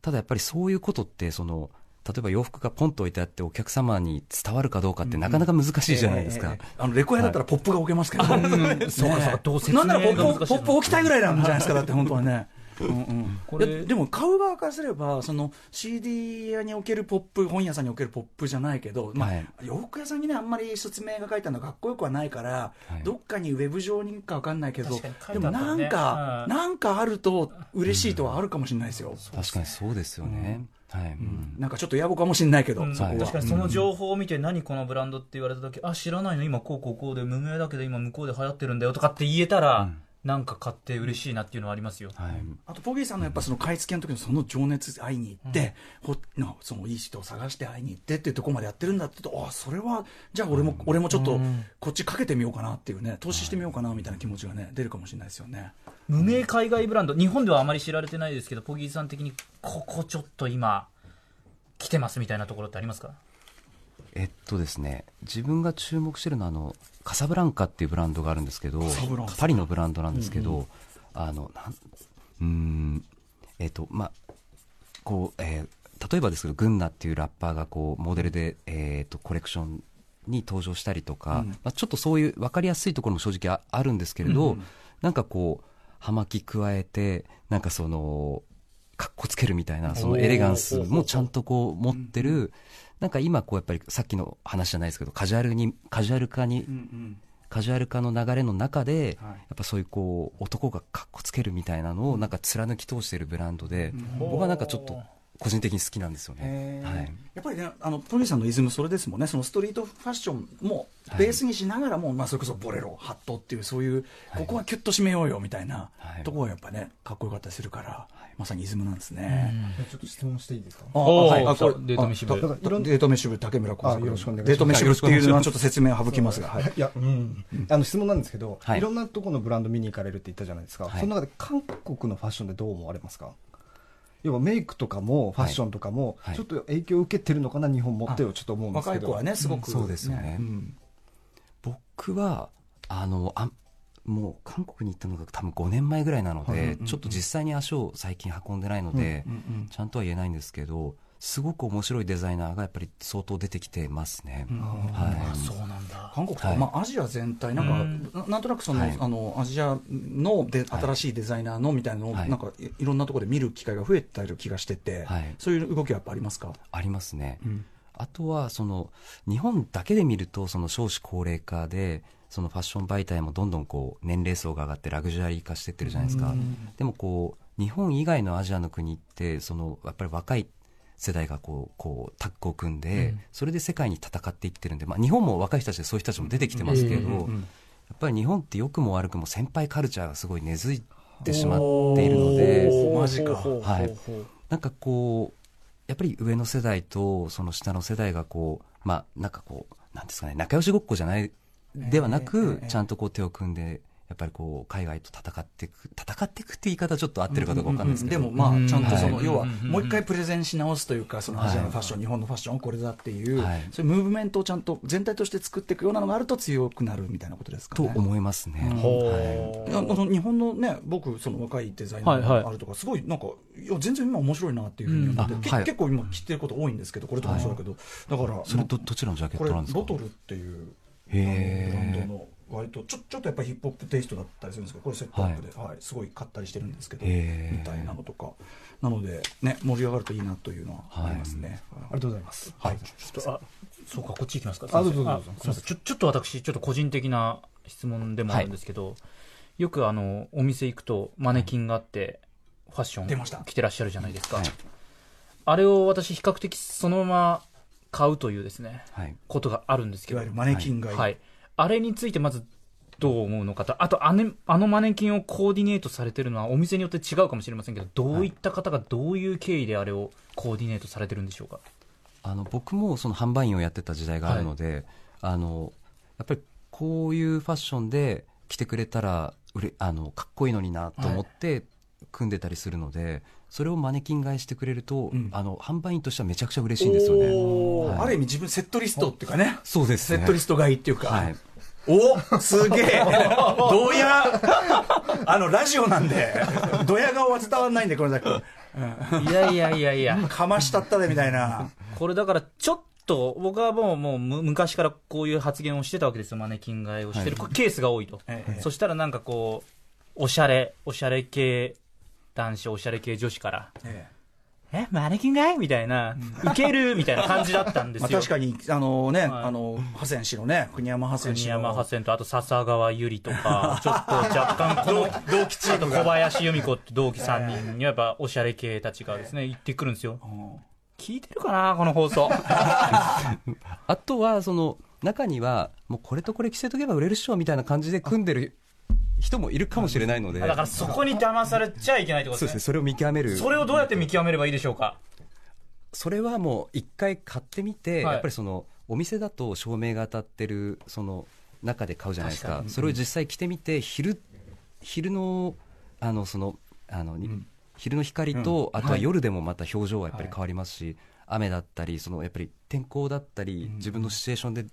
ただやっぱりそういうことってその例えば洋服がポンと置いてあってお客様に伝わるかどうかってなかなか難しいじゃないですか。レコヤだったらポップが置けますけど、なんならポップ置きたいぐらいなんじゃないですか。だって本当はね、でも買う側からすればその CD 屋に置けるポップ、本屋さんに置けるポップじゃないけど、洋服屋さんにねあんまり説明が書いてあるのはかっこよくはないから、どっかにウェブ上にか分かんないけど、でもなんかあると嬉しいとはあるかもしれないですよ。確かにそうですよね。なんかちょっと野暮かもしれないけど、確かにその情報を見て、何このブランドって言われた時、あ、知らないの、今こうで無名だけど今向こうで流行ってるんだよとかって言えたら、なんか買って嬉しいなっていうのはありますよ。あとポギーさんのやっぱその買い付けの時のその情熱、会いに行ってそのいい人を探して会いに行ってっていうところまでやってるんだって言うと、あ、それはじゃあ俺もちょっとこっちかけてみようかなっていうね、投資してみようかなみたいな気持ちがね出るかもしれないですよね。無名海外ブランド、日本ではあまり知られてないですけど、ポギーさん的にここちょっと今来てますみたいなところってありますか？ですね、自分が注目してるのはカサブランカっていうブランドがあるんですけど、パリのブランドなんですけど、例えばですけどグンナっていうラッパーがこうモデルで、コレクションに登場したりとか、ちょっとそういう分かりやすいところも正直 あるんですけれど、なんかこう葉巻加えてなんかそのかっこつけるみたいなそのエレガンスもちゃんとこう持ってる、なんか今こうやっぱりさっきの話じゃないですけどカジュアル化に、カジュアル化の流れの中で、やっぱそういうこう男がかっこつけるみたいなのをなんか貫き通しているブランドで、僕はなんかちょっと個人的に好きなんですよね、やっぱりね、プロデューサーのイズムそれですもんね。そのストリートファッションもベースにしながらも、それこそボレロハットっていうそういうここはキュッと締めようよみたいな、ところがやっぱねかっこよかったりするから、まさにイズムなんですね。ちょっと質問していいですか。デートメシブ、竹村浩介、よろしくお願いします。デートメシブっていうのはちょっと説明を省きますが、いや、質問なんですけど、いろんなところのブランド見に行かれるって言ったじゃないですか、その中で韓国のファッションでどう思われますか。要はメイクとかもファッションとかもちょっと影響を受けてるのかな、日本もってちょっと思うんですけど、若い子はねすごくそうですよね、僕はもう韓国に行ったのが多分5年前ぐらいなので、ちょっと実際に足を最近運んでないので、ちゃんとは言えないんですけど、すごく面白いデザイナーがやっぱり相当出てきてますね。そうなんだ。韓国とか、アジア全体なんとなくその、アジアの新しいデザイナーのみたいなのを、なんかいろんなところで見る機会が増えてる気がしてて、そういう動きはやっぱありますか。ありますね。あとはその日本だけで見るとその少子高齢化でそのファッション媒体もどんどんこう年齢層が上がってラグジュアリー化してってるじゃないですか。でもこう日本以外のアジアの国ってそのやっぱり若い世代がこうタッグを組んで、それで世界に戦っていってるんで、日本も若い人たちでそういう人たちも出てきてますけど、やっぱり日本って良くも悪くも先輩カルチャーがすごい根付いてしまっているので、マジか、なんかこうやっぱり上の世代とその下の世代がこうなんかこうなんですかね、仲良しごっこじゃないではなく、ちゃんとこう手を組んで。やっぱりこう海外と戦っていくって言い方はちょっと合ってるかどうか分かんないですけど、でもちゃんとその要はもう一回プレゼンし直すというか、そのアジアのファッション、日本のファッションこれだっていう、そういうムーブメントをちゃんと全体として作っていくようなのがあると強くなるみたいなことですかね。と思いますね。日本のね、僕その若いデザイナーあるとかすごいなんか全然今面白いなっていうふうに思って、結構今知ってること多いんですけど、これとかもそうだけど、だからそれどちらのジャケットなんですか。これロトルっていうブランドの。割とちょっとやっぱりヒップホップテイストだったりするんですけど、これセットアップで、すごい買ったりしてるんですけど、みたいなのとかなので、ね、盛り上がるといいなというのはありますね。ありがとうございます。そうか、こっち行きますか。ちょっと私個人的な質問でもあるんですけど、よくお店行くとマネキンがあってファッション着てらっしゃるじゃないですか。あれを私比較的そのまま買うというですね、ことがあるんですけど、いわゆるマネキンがいい、あれについてまずどう思うのかと、あとあのマネキンをコーディネートされてるのはお店によって違うかもしれませんけど、どういった方がどういう経緯であれをコーディネートされてるんでしょうか。僕もその販売員をやってた時代があるので、やっぱりこういうファッションで着てくれたらかっこいいのになと思って組んでたりするので、それをマネキン買いしてくれると、販売員としてはめちゃくちゃ嬉しいんですよね。ある意味自分セットリストっていうかね、そうですね、セットリスト買いっていうか、おすげえドヤラジオなんでドヤ顔は伝わんないんでこれだけ、いやかましたったでみたいな。これだからちょっと僕はもう昔からこういう発言をしてたわけですよ。マネキン買いをしてる、ケースが多いと、そしたらなんかこうおしゃれ系男子、おしゃれ系女子から、マネキンがいみたいな、ウケるみたいな感じだったんですよ。確かにハセン氏のね、国山ハセンと、あと笹川由里とか、ちょっと若干この同期チーム、小林由美子って同期3人にやっぱおしゃれ系たちがですね、行ってくるんですよ。聞いてるかなこの放送。あとはその中にはもうこれとこれ着せとけば売れるっしょみたいな感じで組んでる人もいるかもしれないので、だからそこに騙されちゃいけないってことですね。そうですね。それを見極める。それをどうやって見極めればいいでしょうか。それはもう一回買ってみて、やっぱりそのお店だと照明が当たってるその中で買うじゃないですか。それを実際着てみて、昼の光と、あとは夜でもまた表情はやっぱり変わりますし、雨だったりそのやっぱり天候だったり自分のシチュエーションで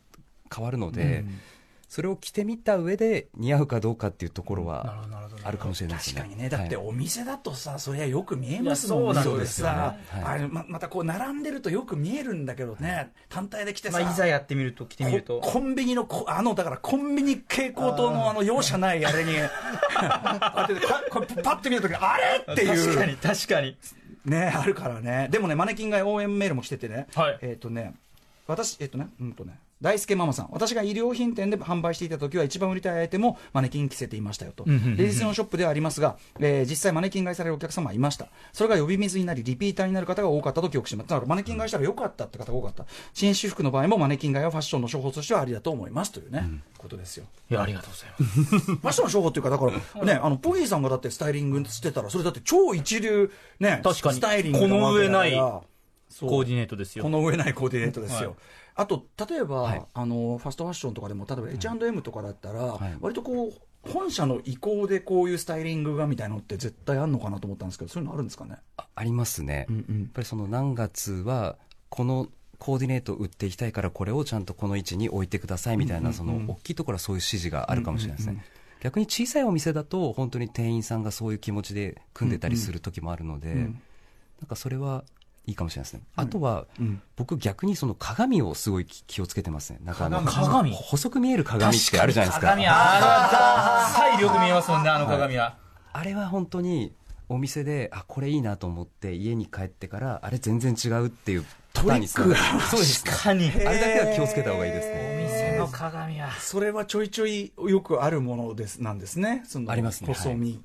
変わるので、うん、それを着てみた上で似合うかどうかっていうところはあるかもしれないですね。確かにね、だってお店だとさ、はい、それはよく見えますもんね。そうですよね、はい、あれ またこう並んでるとよく見えるんだけどね、はい、単体で着てさ、まあ、いざやってみると着てみるとコンビニのだからコンビニ蛍光灯のあの容赦ないあれにパッて見るときにあれっていう確かにねあるからね。でもねマネキンが応援メールも来ててね、はい、私大輔ママさん、私が衣料品店で販売していた時は一番売りたいアイテムをマネキン着せていましたよと、レディスのショップではありますが、実際マネキン買いされるお客様はいました。それが呼び水になりリピーターになる方が多かったと記憶します。だからマネキン買いしたらよかったって方が多かった。紳士服の場合もマネキン買いはファッションの商法としてはありだと思いますというね、うん、ことですよ。いやありがとうございますファッションの商法というかだからね、ポギーさんがだってスタイリングしてたらそれだって超一流ね、確かにスタイリングのわけだからこの上ないコーディネートですよ。この上ないコーディネートですよ、はい。あと例えば、はい、ファストファッションとかでも例えば H&M とかだったら、はい、割とこう本社の意向でこういうスタイリングがみたいなのって絶対あるのかなと思ったんですけど、そういうのあるんですかね。 ありますね、うんうん、やっぱりその何月はこのコーディネートを売っていきたいからこれをちゃんとこの位置に置いてくださいみたいな、うんうんうん、その大きいところはそういう指示があるかもしれないですね、うんうんうん。逆に小さいお店だと本当に店員さんがそういう気持ちで組んでたりする時もあるので、うんうん、なんかそれはいいかもしれないですね。あとは、うん、僕逆にその鏡をすごい気をつけてますね。なんか鏡細く見える鏡ってあるじゃないですか。鏡あれはよく見えますもんね、あの鏡は、はい、あれは本当にお店であこれいいなと思って家に帰ってからあれ全然違うっていうパターンにする。そうですね、確かにあれだけは気をつけた方がいいですね。お店の鏡はそれはちょいちょいよくあるものですなんですね。そのありますね、細身、は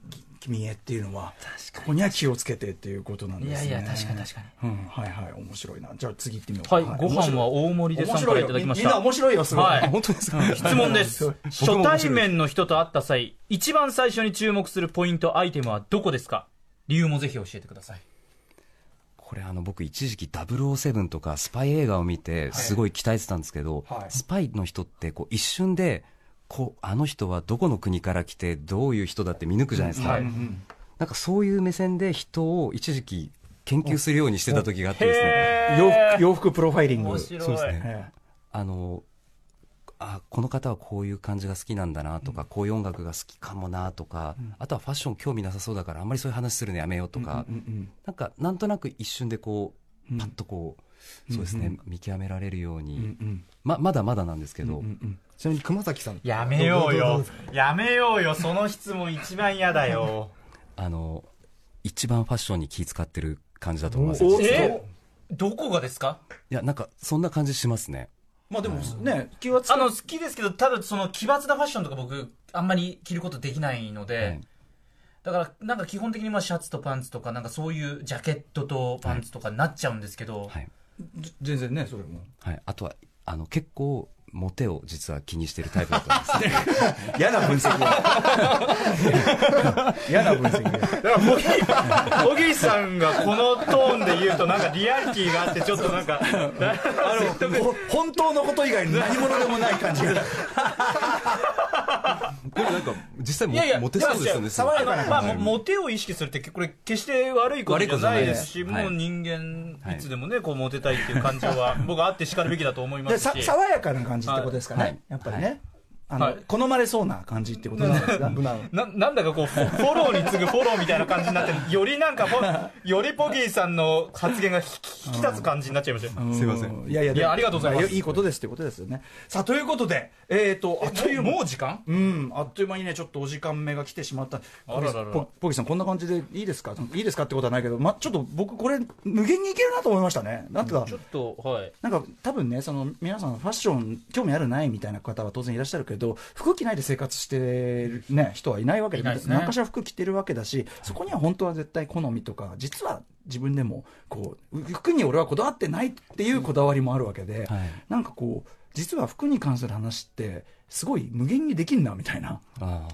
い、見えっていうのはここには気をつけてっていうことなんですね。いやいや確かに、うん、はいはい、面白いな。じゃあ次行ってみよう。はい、はい、ご飯は大盛りで参加いただきました。みんな面白いよ、すごい、はい、本当ですか。質問です。初対面の人と会った際一番最初に注目するポイントアイテムはどこですか。理由もぜひ教えてください。これ僕一時期007とかスパイ映画を見てすごい鍛えてたんですけど、はい、スパイの人ってこう一瞬であの人はどこの国から来てどういう人だって見抜くじゃないですか、はい、なんかそういう目線で人を一時期研究するようにしてた時があってですね、洋服プロファイリング。そうですね、この方はこういう感じが好きなんだなとか、うん、こういう音楽が好きかもなとか、うん、あとはファッション興味なさそうだからあんまりそういう話するのやめようとか、うんうんうんうん、なんかなんとなく一瞬でこうパッとこう、うん、そうですね、うんうん、見極められるように、うんうん、まだなんですけど、うんうんうん。ちなみに熊崎さん、やめようよその質問一番嫌だよ一番ファッションに気使ってる感じだと思います。どこがですか。いやなんかそんな感じしますね。まあでもね、好きですけど、ただその奇抜なファッションとか僕あんまり着ることできないので、はい、だからなんか基本的にまあシャツとパンツとかなんかそういうジャケットとパンツとかになっちゃうんですけど、はいはい、全然ねそれも、はい、あとは結構モテを実は気にしてるタイプだと思います。嫌な分析だ。嫌な分析だ。だから小木さんがこのトーンで言うとなんかリアリティがあってちょっとなんか本当のこと以外何者でもない感じが。これなんか実際モテそうですよね。爽やかな感じ。まあモテを意識するってこれ決して悪いことじゃないですし、もう人間いつでもねこうモテたいっていう感情は僕はあってしかるべきだと思いますし。爽やかな感じってことですかね。はい、やっぱりね。はい、はい、好まれそうな感じってことなんですが、なんだかこうフォローに次ぐフォローみたいな感じになってよりなんかよりポギーさんの発言が引き立つ感じになっちゃいましたよ。すいません。いやありがとうございます。いいことですということですよね。さあということでもう時間？うん、あっという間にねちょっとお時間目が来てしまった。ポギーさんこんな感じでいいですか？いいですかってことはないけど、ちょっと僕これ無限にいけるなと思いましたね。なんかちょっとはい。なんか多分ねその皆さんファッション興味あるないみたいな方は当然いらっしゃるけど。服着ないで生活してる、ね、人はいないわけで、何かしら服着てるわけだし、そこには本当は絶対好みとか実は自分でもこう服に俺はこだわってないっていうこだわりもあるわけで、はい、なんかこう実は服に関する話ってすごい無限にできんなみたいな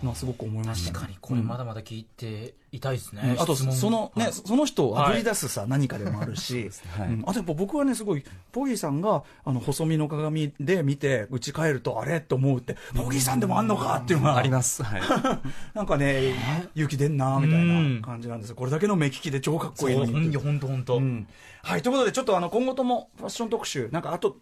のはすごく思いました、ね、確かにこれまだまだ聞いていたいですね、うん、あとその、ね、その人をあぶり出すさ、はい、何かでもあるし、はいうん、あとやっぱ僕はねすごいポギーさんが細身の鏡で見て家帰るとあれと思うってポギーさんでもあんのかっていうのがあります、はい、なんかね勇気出んなみたいな感じなんですよ。これだけの目利きで超かっこいいのに本当本当、うん、はいということでちょっと今後ともファッション特集なんかあと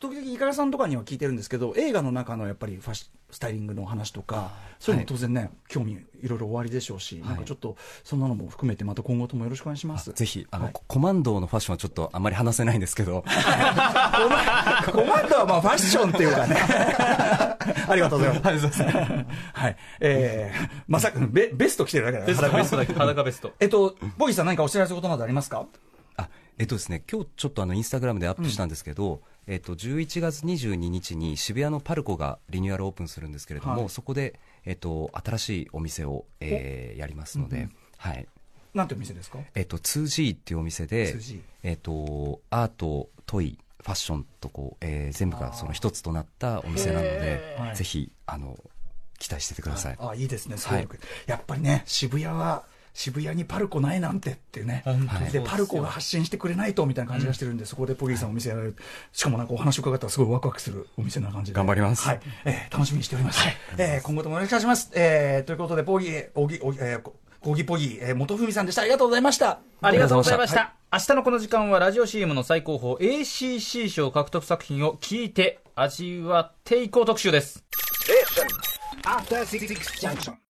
時々イカラさんとかには聞いてるんですけど映画の中のやっぱりスタイリングの話とかそういうの当然ね、はい、興味いろいろおありでしょうし、はい、なんかちょっとそんなのも含めてまた今後ともよろしくお願いします。ぜひはい、コマンドのファッションはちょっとあんまり話せないんですけどコマンドはまあファッションっていうかねありがとうございますはい、まさかベスト着てるだけだね裸ベストボギーさん何かお知らせことなどありますか？ですね、今日ちょっとインスタグラムでアップしたんですけど、11月22日に渋谷のパルコがリニューアルオープンするんですけれども、はい、そこで、新しいお店を、やりますので、うんはい、なんてお店ですか？2G っていうお店で、アート、トイ、ファッションと全部がその一つとなったお店なのでぜひ期待しててください。あ、いいですね、はい、やっぱりね渋谷にパルコないなんてっていうね、はい、でパルコが発信してくれないとみたいな感じがしてるんで、うん、そこでポギーさんお店やられる、しかもなんかお話を伺ったらすごいワクワクするお店な感じで頑張ります、はい楽しみにしております、はい今後ともよろしくお願いします、ということでポギー、元文さんでした。ありがとうございました。ありがとうございました、はい、明日のこの時間はラジオ CM の最高峰 ACC 賞獲得作品を聞いて味わっていこう特集です。えっ